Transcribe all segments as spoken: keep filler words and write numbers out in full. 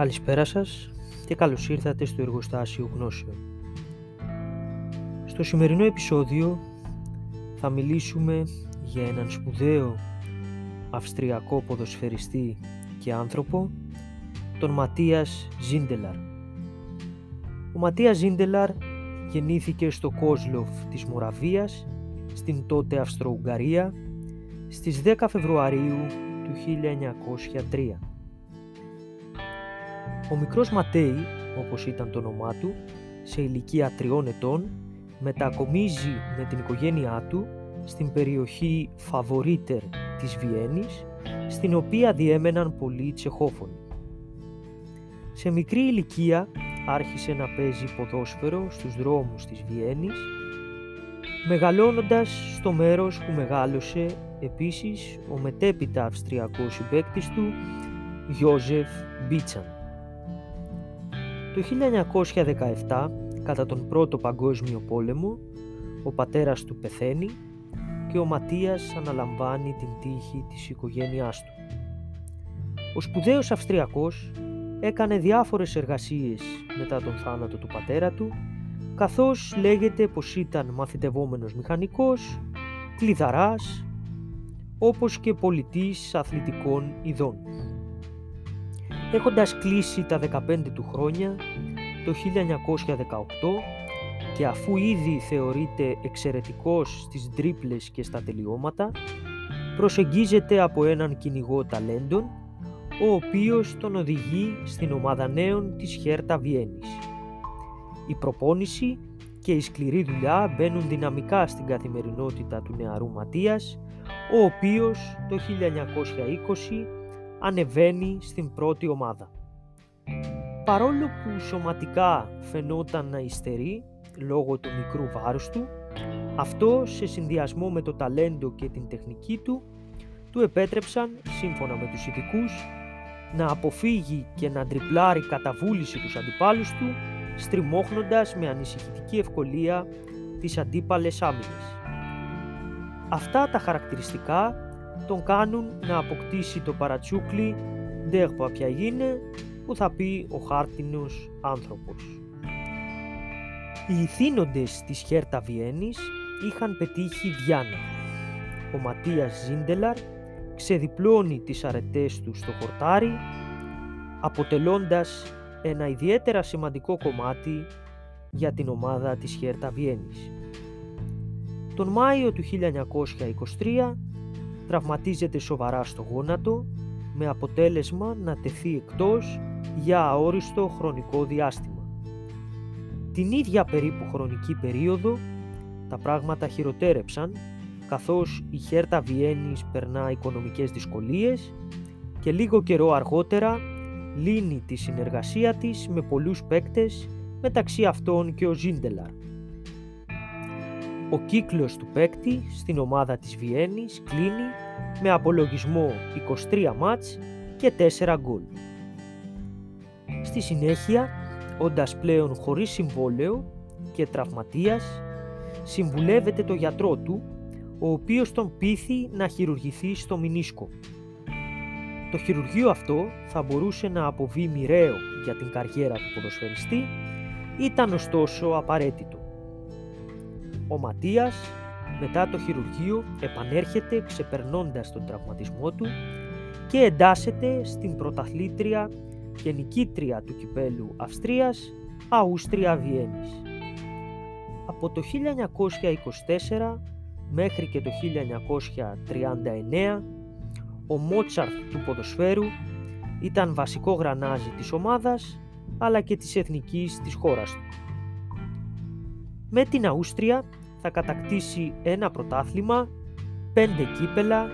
Καλησπέρα σας και καλώς ήρθατε στο εργοστάσιο γνώσεων. Στο σημερινό επεισόδιο θα μιλήσουμε για έναν σπουδαίο αυστριακό ποδοσφαιριστή και άνθρωπο, τον Ματίας Ζίντελαρ. Ο Ματίας Ζίντελαρ γεννήθηκε στο Κόσλοφ της Μοραβίας, στην τότε Αυστρο-Ουγγαρία, στις δέκα Φεβρουαρίου του χίλια εννιακόσια τρία. Ο μικρός Ματέι, όπως ήταν το όνομά του, σε ηλικία τριών ετών, μετακομίζει με την οικογένειά του στην περιοχή Φαβορίτερ της Βιέννης, στην οποία διέμεναν πολλοί Τσεχόφωνοι. Σε μικρή ηλικία άρχισε να παίζει ποδόσφαιρο στους δρόμους της Βιέννης, μεγαλώνοντας στο μέρος που μεγάλωσε επίσης ο μετέπειτα αυστριακός συμπαίκτης του, Γιώζεφ Μπίτσαν. Το χίλια εννιακόσια δεκαεπτά, κατά τον Πρώτο Παγκόσμιο Πόλεμο, ο πατέρας του πεθαίνει και ο Ματίας αναλαμβάνει την τύχη της οικογένειάς του. Ο σπουδαίος Αυστριακός έκανε διάφορες εργασίες μετά τον θάνατο του πατέρα του, καθώς λέγεται πως ήταν μαθητευόμενος μηχανικός, κλειδαράς, όπως και πολιτής αθλητικών ειδών. Έχοντας κλείσει τα δεκαπέντε του χρόνια, το χίλια εννιακόσια δεκαοκτώ, και αφού ήδη θεωρείται εξαιρετικός στις ντρίπλες και στα τελειώματα, προσεγγίζεται από έναν κυνηγό ταλέντων, ο οποίος τον οδηγεί στην ομάδα νέων της Χέρτα Βιέννης. Η προπόνηση και η σκληρή δουλειά μπαίνουν δυναμικά στην καθημερινότητα του νεαρού Ματίας, ο οποίος το χίλια εννιακόσια είκοσι ανεβαίνει στην πρώτη ομάδα. Παρόλο που σωματικά φαινόταν να υστερεί λόγω του μικρού βάρους του, αυτό σε συνδυασμό με το ταλέντο και την τεχνική του, του επέτρεψαν, σύμφωνα με τους ειδικούς, να αποφύγει και να τριπλάρει κατά βούληση τους αντιπάλους του, στριμώχνοντας με ανησυχητική ευκολία τις αντίπαλες άμυνες. Αυτά τα χαρακτηριστικά τον κάνουν να αποκτήσει το παρατσούκλι «Ντερ παπια γίνε», που θα πει ο χάρτινος άνθρωπος. Οι ηθήνοντες της Χέρτα Βιέννης είχαν πετύχει διάνα. Ο Ματίας Ζίντελαρ ξεδιπλώνει τις αρετές του στο χορτάρι, αποτελώντας ένα ιδιαίτερα σημαντικό κομμάτι για την ομάδα της Χέρτα Βιέννης. Τον Μάιο του χίλια εννιακόσια είκοσι τρία τραυματίζεται σοβαρά στο γόνατο, με αποτέλεσμα να τεθεί εκτός για αόριστο χρονικό διάστημα. Την ίδια περίπου χρονική περίοδο τα πράγματα χειροτέρεψαν, καθώς η Χέρτα Βιέννης περνά οικονομικές δυσκολίες και λίγο καιρό αργότερα λύνει τη συνεργασία της με πολλούς παίκτες, μεταξύ αυτών και ο Ζίντελαρ. Ο κύκλος του παίκτη στην ομάδα της Βιέννης κλείνει με απολογισμό είκοσι τρία μάτς και τέσσερα γκολ. Στη συνέχεια, όντας πλέον χωρίς συμβόλαιο και τραυματίας, συμβουλεύεται το γιατρό του, ο οποίος τον πείθει να χειρουργηθεί στο μηνίσκο. Το χειρουργείο αυτό θα μπορούσε να αποβεί μοιραίο για την καριέρα του ποδοσφαιριστή, ήταν ωστόσο απαραίτητο. Ο Ματίας μετά το χειρουργείο επανέρχεται ξεπερνώντας τον τραυματισμό του και εντάσσεται στην πρωταθλήτρια και νικήτρια του κυπέλου Αυστρίας, Αούστρια-Βιέννης. Από το χίλια εννιακόσια είκοσι τέσσερα μέχρι και το χίλια εννιακόσια τριάντα εννέα ο Μότσαρτ του ποδοσφαίρου ήταν βασικό γρανάζι της ομάδας αλλά και της εθνικής της χώρας του. Με την Αούστρια θα κατακτήσει ένα πρωτάθλημα, πέντε κύπελα,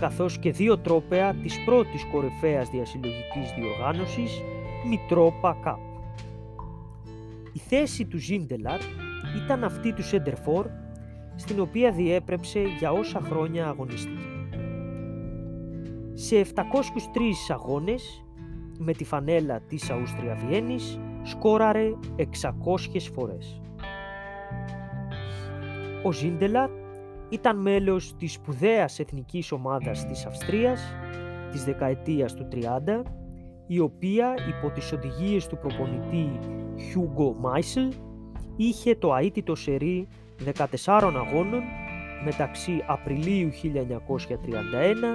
καθώς και δύο τρόπαια της πρώτης κορυφαίας διασυλλογικής διοργάνωσης, Μητρόπα Κάπ. Η θέση του Ζίντελαρ ήταν αυτή του Σέντερφορ, στην οποία διέπρεψε για όσα χρόνια αγωνίστηκε. Σε επτακόσιους τρεις αγώνες, με τη φανέλα της Αούστρια-Βιέννης, σκόραρε εξακόσιες φορές. Ο Ζίντελαρ ήταν μέλος της σπουδαίας εθνικής ομάδας της Αυστρίας της δεκαετίας του τριάντα, η οποία υπό τις οδηγίες του προπονητή Χιούγκο Μάισελ είχε το αίτητο σερί δεκατεσσάρων αγώνων μεταξύ Απριλίου χίλια εννιακόσια τριάντα ένα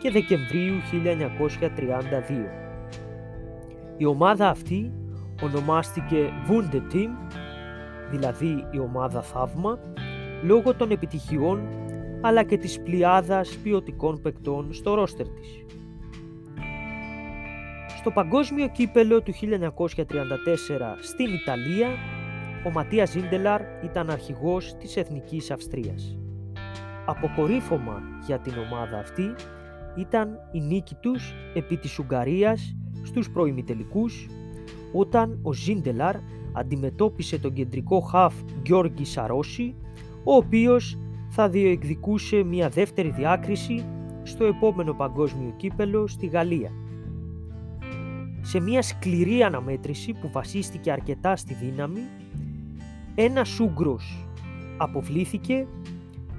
και Δεκεμβρίου χίλια εννιακόσια τριάντα δύο. Η ομάδα αυτή ονομάστηκε Wunderteam, δηλαδή η ομάδα θαύμα, λόγω των επιτυχιών αλλά και της πλειάδας ποιοτικών παικτών στο ρόστερ της. Στο παγκόσμιο κύπελο του χίλια εννιακόσια τριάντα τέσσερα στην Ιταλία, ο Ματίας Ζίντελαρ ήταν αρχηγός της Εθνικής Αυστρίας. Αποκορύφωμα για την ομάδα αυτή ήταν η νίκη τους επί της Ουγγαρίας στους προημιτελικούς, όταν ο Ζίντελαρ αντιμετώπισε τον κεντρικό χαφ Γιώργη Σαρόση, ο οποίος θα διεκδικούσε μια δεύτερη διάκριση στο επόμενο παγκόσμιο κύπελο στη Γαλλία. Σε μια σκληρή αναμέτρηση που βασίστηκε αρκετά στη δύναμη, ένας Ούγγρος αποβλήθηκε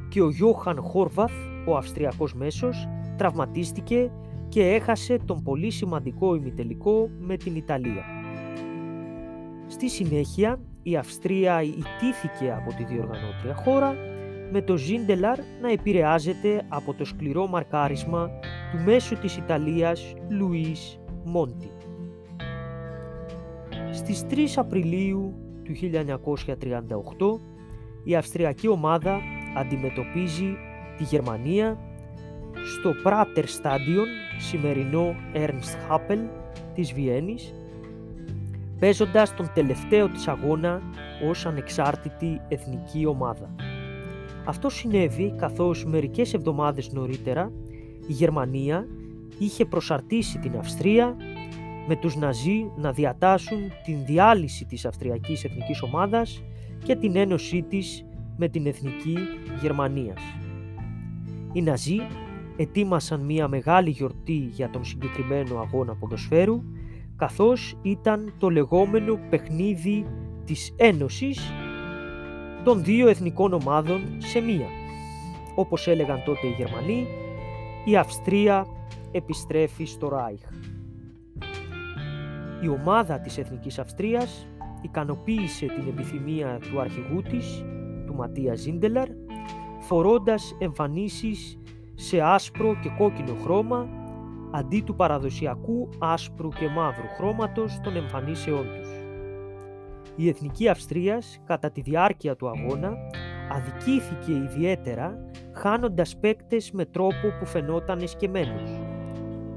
και ο Γιώχαν Χόρβαθ, ο Αυστριακός μέσος, τραυματίστηκε και έχασε τον πολύ σημαντικό ημιτελικό με την Ιταλία. Στη συνέχεια, η Αυστρία ιτήθηκε από τη διοργανώτρια χώρα, με το Ζίντελαρ να επηρεάζεται από το σκληρό μαρκάρισμα του μέσου της Ιταλίας Λουίς Μόντι. Στις τρεις Απριλίου του χίλια εννιακόσια τριάντα οκτώ η αυστριακή ομάδα αντιμετωπίζει τη Γερμανία στο Praterstadion, σημερινό Ernst Happel της Βιέννης, παίζοντας τον τελευταίο της αγώνα ως ανεξάρτητη εθνική ομάδα. Αυτό συνέβη καθώς μερικές εβδομάδες νωρίτερα η Γερμανία είχε προσαρτήσει την Αυστρία, με τους Ναζί να διατάσσουν την διάλυση της Αυστριακής Εθνικής Ομάδας και την ένωσή της με την Εθνική Γερμανίας. Οι Ναζί ετοίμασαν μια μεγάλη γιορτή για τον συγκεκριμένο αγώνα ποδοσφαίρου, καθώς ήταν το λεγόμενο παιχνίδι της Ένωσης των δύο εθνικών ομάδων σε μία. Όπως έλεγαν τότε οι Γερμανοί, η Αυστρία επιστρέφει στο Ράιχ. Η ομάδα της Εθνικής Αυστρίας ικανοποίησε την επιθυμία του αρχηγού της, του Ματίας Ζίντελαρ, φορώντας εμφανίσεις σε άσπρο και κόκκινο χρώμα, αντί του παραδοσιακού άσπρου και μαύρου χρώματος των εμφανίσεών τους. Η Εθνική Αυστρίας, κατά τη διάρκεια του αγώνα, αδικήθηκε ιδιαίτερα, χάνοντας παίκτες με τρόπο που φαινόταν εσκεμμένος.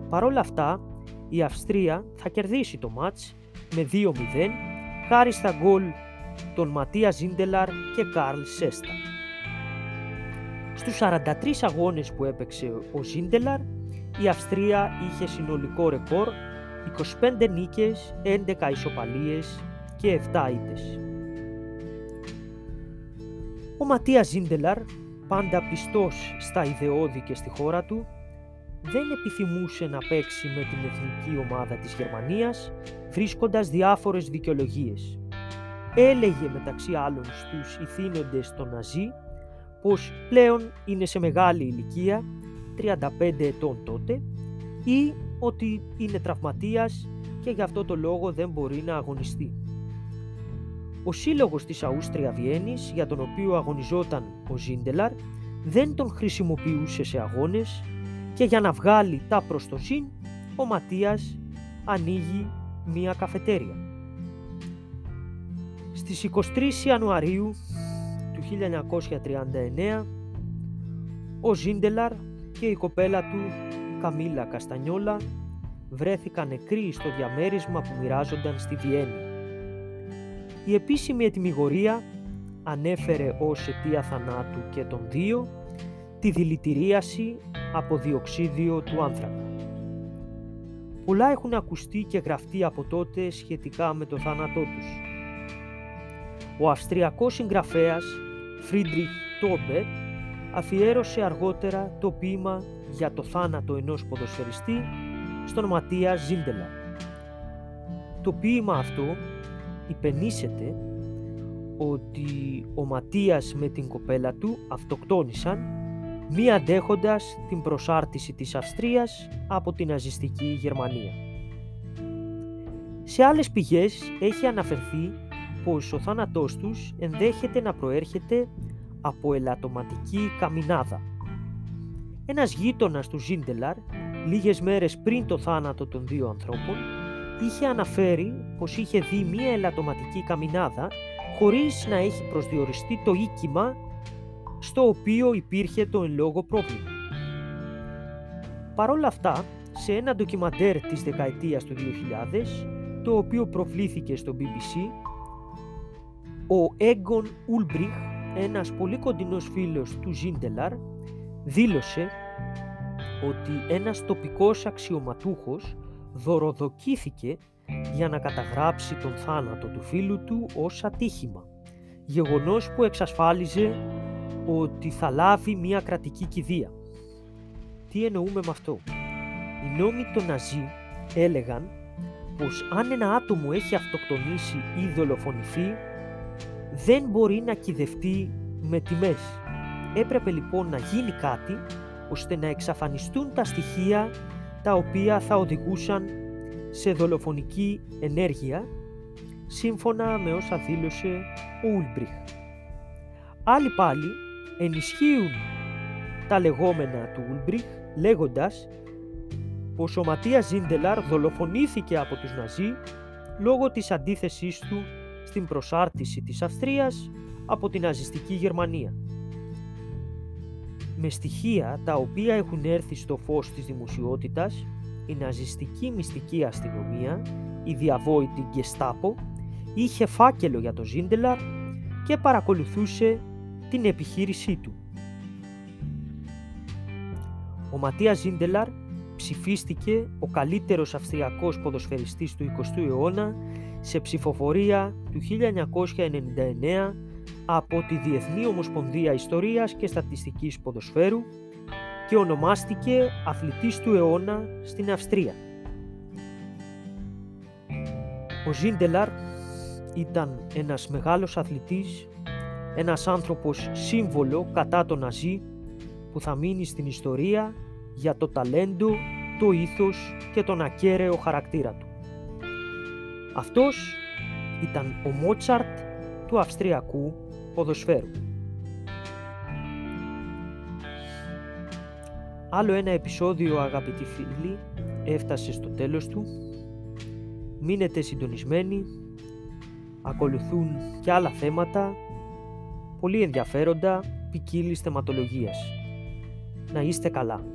Παρ' όλα αυτά, η Αυστρία θα κερδίσει το μάτς με δύο μηδέν, χάρη στα γκολ των Ματίας Ζίντελαρ και Κάρλ Σέστα. Στους σαράντα τρεις αγώνες που έπαιξε ο Ζίντελαρ, η Αυστρία είχε συνολικό ρεκόρ είκοσι πέντε νίκες, έντεκα ισοπαλίες και επτά ήττες. Ο Ματίας Ζίντελαρ, πάντα πιστός στα ιδεώδη και στη χώρα του, δεν επιθυμούσε να παίξει με την εθνική ομάδα της Γερμανίας, βρίσκοντας διάφορες δικαιολογίες. Έλεγε μεταξύ άλλων στους ηθήνοντες των Ναζί πως πλέον είναι σε μεγάλη ηλικία, τριάντα πέντε ετών τότε, ή ότι είναι τραυματίας και γι' αυτό το λόγο δεν μπορεί να αγωνιστεί. Ο σύλλογος της Αούστρια-Βιέννης, για τον οποίο αγωνιζόταν ο Ζίντελαρ, δεν τον χρησιμοποιούσε σε αγώνες και για να βγάλει τα προς το συν, ο Ματίας ανοίγει μία καφετέρια. Στις εικοστή τρίτη Ιανουαρίου του χίλια εννιακόσια τριάντα εννέα, ο Ζίντελαρ και η κοπέλα του Καμίλα Καστανιόλα βρέθηκαν νεκροί στο διαμέρισμα που μοιράζονταν στη Βιέννη. Η επίσημη ετυμηγορία ανέφερε ως αιτία θανάτου και των δύο τη δηλητηρίαση από διοξίδιο του άνθρακα. Πολλά έχουν ακουστεί και γραφτεί από τότε σχετικά με το θάνατό τους. Ο αυστριακός συγγραφέας Φρίντριχ Τόμπετ αφιέρωσε αργότερα το ποίημα για το θάνατο ενός ποδοσφαιριστή στον Ματίας Ζίντελαρ. Το ποίημα αυτό υπενήσεται ότι ο Ματίας με την κοπέλα του αυτοκτόνησαν, μη αντέχοντας την προσάρτηση της Αυστρίας από την ναζιστική Γερμανία. Σε άλλες πηγές έχει αναφερθεί πως ο θάνατός τους ενδέχεται να προέρχεται από ελαττωματική καμινάδα. Ένας γείτονας του Ζίντελαρ, λίγες μέρες πριν το θάνατο των δύο ανθρώπων, είχε αναφέρει πως είχε δει μία ελαττωματική καμινάδα χωρίς να έχει προσδιοριστεί το οίκημα στο οποίο υπήρχε το εν λόγω πρόβλημα. Παρ' όλα αυτά, σε ένα ντοκιμαντέρ της δεκαετίας του δύο χιλιάδες, το οποίο προβλήθηκε στο μπι μπι σι, ο Έγκον Ούλμπριχ, ένας πολύ κοντινός φίλος του Ζίντελαρ, δήλωσε ότι ένας τοπικός αξιωματούχος δωροδοκήθηκε για να καταγράψει τον θάνατο του φίλου του ως ατύχημα, γεγονός που εξασφάλιζε ότι θα λάβει μια κρατική κηδεία. Τι εννοούμε με αυτό? Οι νόμοι των Ναζί έλεγαν πως αν ένα άτομο έχει αυτοκτονήσει ή δολοφονηθεί, δεν μπορεί να κυδευτεί με τιμές. Έπρεπε λοιπόν να γίνει κάτι ώστε να εξαφανιστούν τα στοιχεία τα οποία θα οδηγούσαν σε δολοφονική ενέργεια, σύμφωνα με όσα δήλωσε ο Ούλμπριχ. Άλλοι πάλι ενισχύουν τα λεγόμενα του Ούλμπριχ, λέγοντας πως ο Ματίας Ζίντελαρ δολοφονήθηκε από τους Ναζί λόγω της αντίθεσής του στην προσάρτηση της Αυστρίας από την ναζιστική Γερμανία. Με στοιχεία τα οποία έχουν έρθει στο φως της δημοσιότητας, η ναζιστική μυστική αστυνομία, η διαβόητη Γκεστάπο, είχε φάκελο για τον Ζίντελαρ και παρακολουθούσε την επιχείρησή του. Ο Ματίας Ζίντελαρ ψηφίστηκε ο καλύτερος αυστριακός ποδοσφαιριστής του εικοστού αιώνα σε ψηφοφορία του χίλια εννιακόσια ενενήντα εννέα από τη Διεθνή Ομοσπονδία Ιστορίας και Στατιστικής Ποδοσφαίρου και ονομάστηκε αθλητής του αιώνα στην Αυστρία. Ο Ζίντελαρ ήταν ένας μεγάλος αθλητής, ένας άνθρωπος σύμβολο κατά τον Ναζί που θα μείνει στην ιστορία για το ταλέντο, το ήθος και τον ακέραιο χαρακτήρα του. Αυτός ήταν ο Μότσαρτ του αυστριακού ποδοσφαίρου. Άλλο ένα επεισόδιο, αγαπητοί φίλοι, έφτασε στο τέλος του. Μείνετε συντονισμένοι, ακολουθούν και άλλα θέματα πολύ ενδιαφέροντα ποικίλης θεματολογίας. Να είστε καλά.